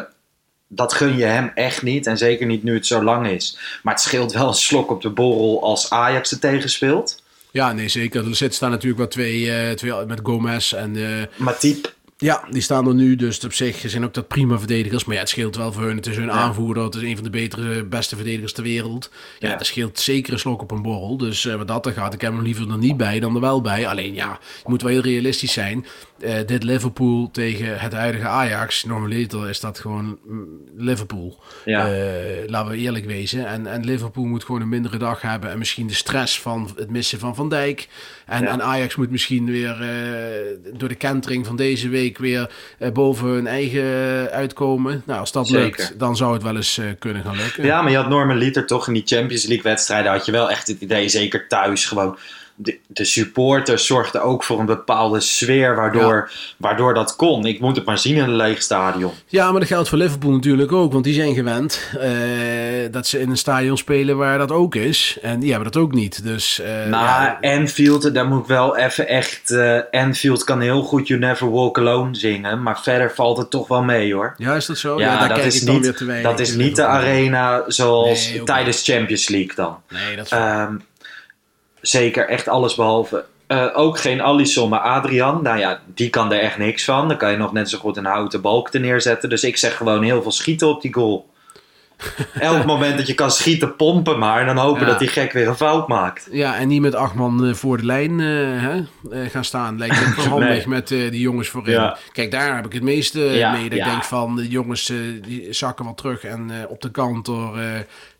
dat gun je hem echt niet en zeker niet nu het zo lang is. Maar het scheelt wel een slok op de borrel als Ajax er tegen speelt. Ja, nee, zeker. Er zitten staan natuurlijk wel twee, uh, twee met Gomez en... Uh, Matip. Ja, die staan er nu. Dus op zich zijn ook dat prima verdedigers. Maar ja, het scheelt wel voor hun. Het is hun ja. aanvoerder. Het is een van de betere, beste verdedigers ter wereld. Ja, ja. dat scheelt zeker een slok op een borrel. Dus uh, wat dat er gaat, ik heb hem liever er niet bij dan er wel bij. Alleen ja, je moet wel heel realistisch zijn. Uh, dit Liverpool tegen het huidige Ajax. Normaliter is dat gewoon Liverpool. Ja. Uh, laten we eerlijk wezen. En, en Liverpool moet gewoon een mindere dag hebben. En misschien de stress van het missen van Van Dijk. En, ja. en Ajax moet misschien weer uh, door de kentering van deze week weer boven hun eigen uitkomen. Nou, als dat Zeker. lukt, dan zou het wel eens kunnen gaan lukken. Ja, maar je had normaliter toch in die Champions League wedstrijden had je wel echt het idee, zeker thuis, gewoon de, de supporters zorgden ook voor een bepaalde sfeer waardoor, ja. waardoor dat kon. Ik moet het maar zien in een leeg stadion. Ja, maar dat geldt voor Liverpool natuurlijk ook, want die zijn gewend uh, dat ze in een stadion spelen waar dat ook is. En die hebben dat ook niet. Dus, uh, nou, ja. Anfield, daar moet ik wel even echt... Uh, Anfield kan heel goed You Never Walk Alone zingen, maar verder valt het toch wel mee, hoor. Ja, is dat zo? Ja, ja daar dat kijk is ik niet, weer te weinig. Dat is niet de arena zoals nee, tijdens niet. Champions League dan. Nee, dat is um, zeker, echt alles behalve. Uh, ook geen Alisson, maar Adrian. Nou ja, die kan er echt niks van. Dan kan je nog net zo goed een houten balk er neerzetten. Dus ik zeg gewoon heel veel schieten op die goal. Elk moment dat je kan schieten, pompen maar. En dan hopen ja. dat die gek weer een fout maakt. Ja, en niet met acht man voor de lijn uh, hè, uh, gaan staan. Lijkt me wel handig nee. met uh, die jongens voorin. Ja. Kijk, daar heb ik het meeste ja, mee. Dat ja. ik denk van, de jongens uh, die zakken wel terug. En uh, op de kant door... Uh,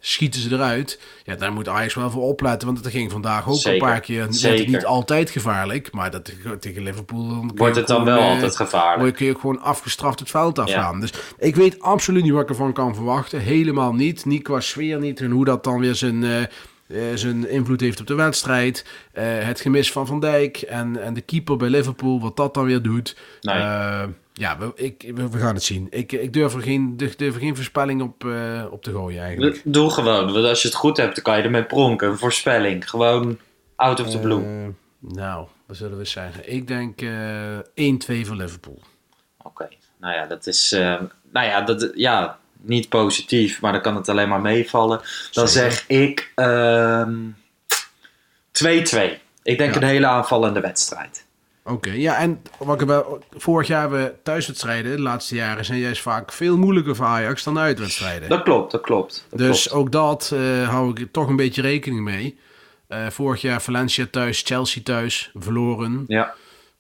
schieten ze eruit. Ja, daar moet Ajax wel voor opletten, want het ging vandaag ook zeker, een paar keer. Het wordt niet altijd gevaarlijk, maar dat, tegen Liverpool... Dan wordt het dan gewoon, wel eh, altijd gevaarlijk. Dan kun je gewoon afgestraft het veld afgaan. Ja. Dus ik weet absoluut niet wat ik ervan kan verwachten. Helemaal niet. Niet qua sfeer niet. En hoe dat dan weer zijn... Uh, Uh, zijn invloed heeft op de wedstrijd. Uh, het gemis van Van Dijk en, en de keeper bij Liverpool, wat dat dan weer doet. Nee. Uh, ja, we, ik, we, we gaan het zien. Ik, ik durf er geen, durf, durf er geen voorspelling op, uh, op te gooien eigenlijk. Doe gewoon, want als je het goed hebt, dan kan je ermee pronken. Een voorspelling, gewoon out of the blue. Uh, nou, wat zullen we zeggen? Ik denk uh, één twee voor Liverpool. Oké, okay. nou ja, dat is... Uh, nou ja, dat... Ja. Niet positief, maar dan kan het alleen maar meevallen. Dan Zeker. zeg ik twee twee. Ik denk ja. een hele aanvallende wedstrijd. Oké, okay, ja, en wat ik, vorig jaar hebben we thuiswedstrijden. De laatste jaren zijn juist vaak veel moeilijker voor Ajax dan uitwedstrijden. Dat klopt, dat klopt. Dat dus klopt. ook dat uh, hou ik toch een beetje rekening mee. Uh, vorig jaar Valencia thuis, Chelsea thuis, verloren. Ja.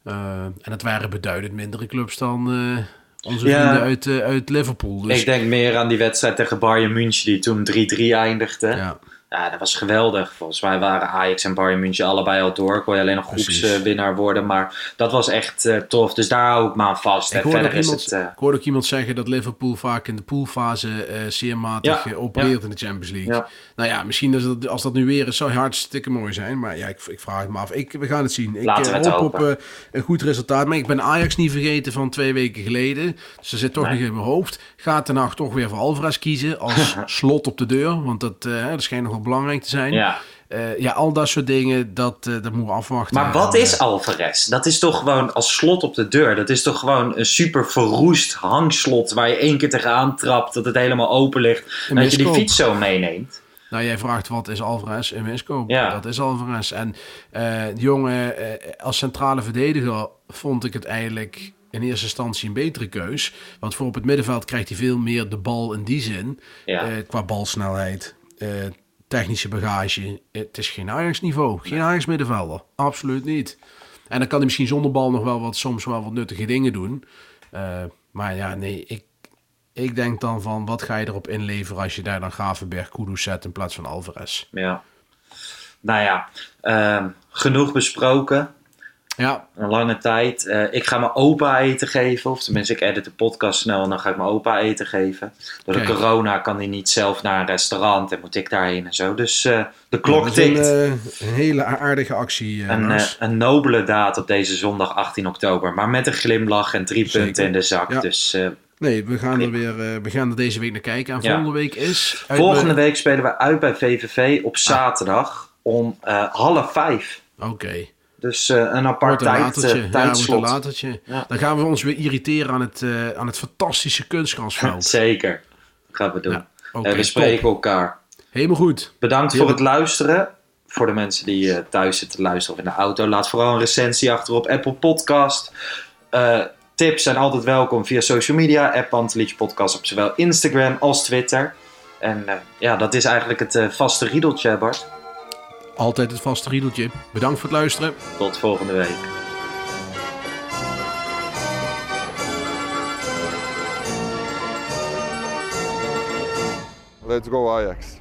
Uh, en dat waren beduidend mindere clubs dan... Uh, Onze ja, vrienden uit, uh, uit Liverpool. Dus... Ik denk meer aan die wedstrijd tegen Bayern München die toen drie drie eindigde. Ja. ja, dat was geweldig. Volgens mij waren Ajax en Bayern München allebei al door. Kon je alleen nog groepswinnaar uh, worden. Maar dat was echt uh, tof. Dus daar hou ik me aan vast. Ik hoorde, iemand, het, uh... ik hoorde ook iemand zeggen dat Liverpool vaak in de poolfase uh, zeer matig ja, uh, opereert ja. in de Champions League. Ja. Nou ja, misschien als dat, als dat nu weer is, zou hartstikke mooi zijn. Maar ja, ik, ik vraag het me af. Ik, we gaan het zien. Laten ik uh, we hoop op uh, een goed resultaat. Maar ik ben Ajax niet vergeten van twee weken geleden. Dus dat zit toch nee. nog in mijn hoofd. Gaat Ten Hag toch weer voor Alvarez kiezen als slot op de deur. Want dat, uh, dat schijnt nog belangrijk te zijn. Ja, uh, ja al dat soort dingen, dat, uh, dat moeten we afwachten. Maar wat en, is Alvarez? Dat is toch gewoon als slot op de deur. Dat is toch gewoon een super verroest hangslot waar je één keer tegenaan trapt, dat het helemaal open ligt en dat je die fiets zo meeneemt. Nou, jij vraagt wat is Alvarez in miskoop? Ja. Dat is Alvarez. En uh, die jongen, uh, als centrale verdediger vond ik het eigenlijk in eerste instantie een betere keus. Want voor op het middenveld krijgt hij veel meer de bal in die zin. Ja. Uh, qua balsnelheid. Uh, Technische bagage. Het is geen Ajax-niveau. Geen Ajax-middenvelder. Absoluut niet. En dan kan hij misschien zonder bal nog wel wat, soms wel wat nuttige dingen doen. Uh, maar ja, nee. Ik, ik denk dan van, wat ga je erop inleveren als je daar dan Gravenberg, Kudus zet in plaats van Alvarez? Ja. Nou ja, uh, genoeg besproken. Ja. Een lange tijd. Uh, ik ga mijn opa eten geven. Of tenminste, ik edit de podcast snel en dan ga ik mijn opa eten geven. Door de Kijk. corona kan hij niet zelf naar een restaurant en moet ik daarheen en zo. Dus uh, de klok ja, tikt. Een, uh, een hele aardige actie. Uh, een, uh, een nobele daad op deze zondag achttien oktober. Maar met een glimlach en drie Zeker. punten in de zak. Ja. Dus... Uh, Nee, we gaan er weer, uh, we gaan er deze week naar kijken. En volgende ja. week is... Volgende bij... week spelen we uit bij V V V op ah. zaterdag om uh, half vijf. Oké. Okay. Dus uh, een apart een tijd, uh, tijdslot. Ja, een ja. Dan gaan we ons weer irriteren aan het, uh, aan het fantastische kunstgrasveld. Zeker, dat gaan we doen. Ja, okay, uh, we spreken top. elkaar. Helemaal goed. Bedankt Heel voor goed. het luisteren. Voor de mensen die uh, thuis zitten luisteren of in de auto. Laat vooral een recensie achter op Apple Podcast. Uh, tips zijn altijd welkom via social media. App Pantelic Podcast op zowel Instagram als Twitter. En uh, ja, dat is eigenlijk het uh, vaste riedeltje, Bart. Altijd het vaste riedeltje. Bedankt voor het luisteren. Tot volgende week. Let's go Ajax.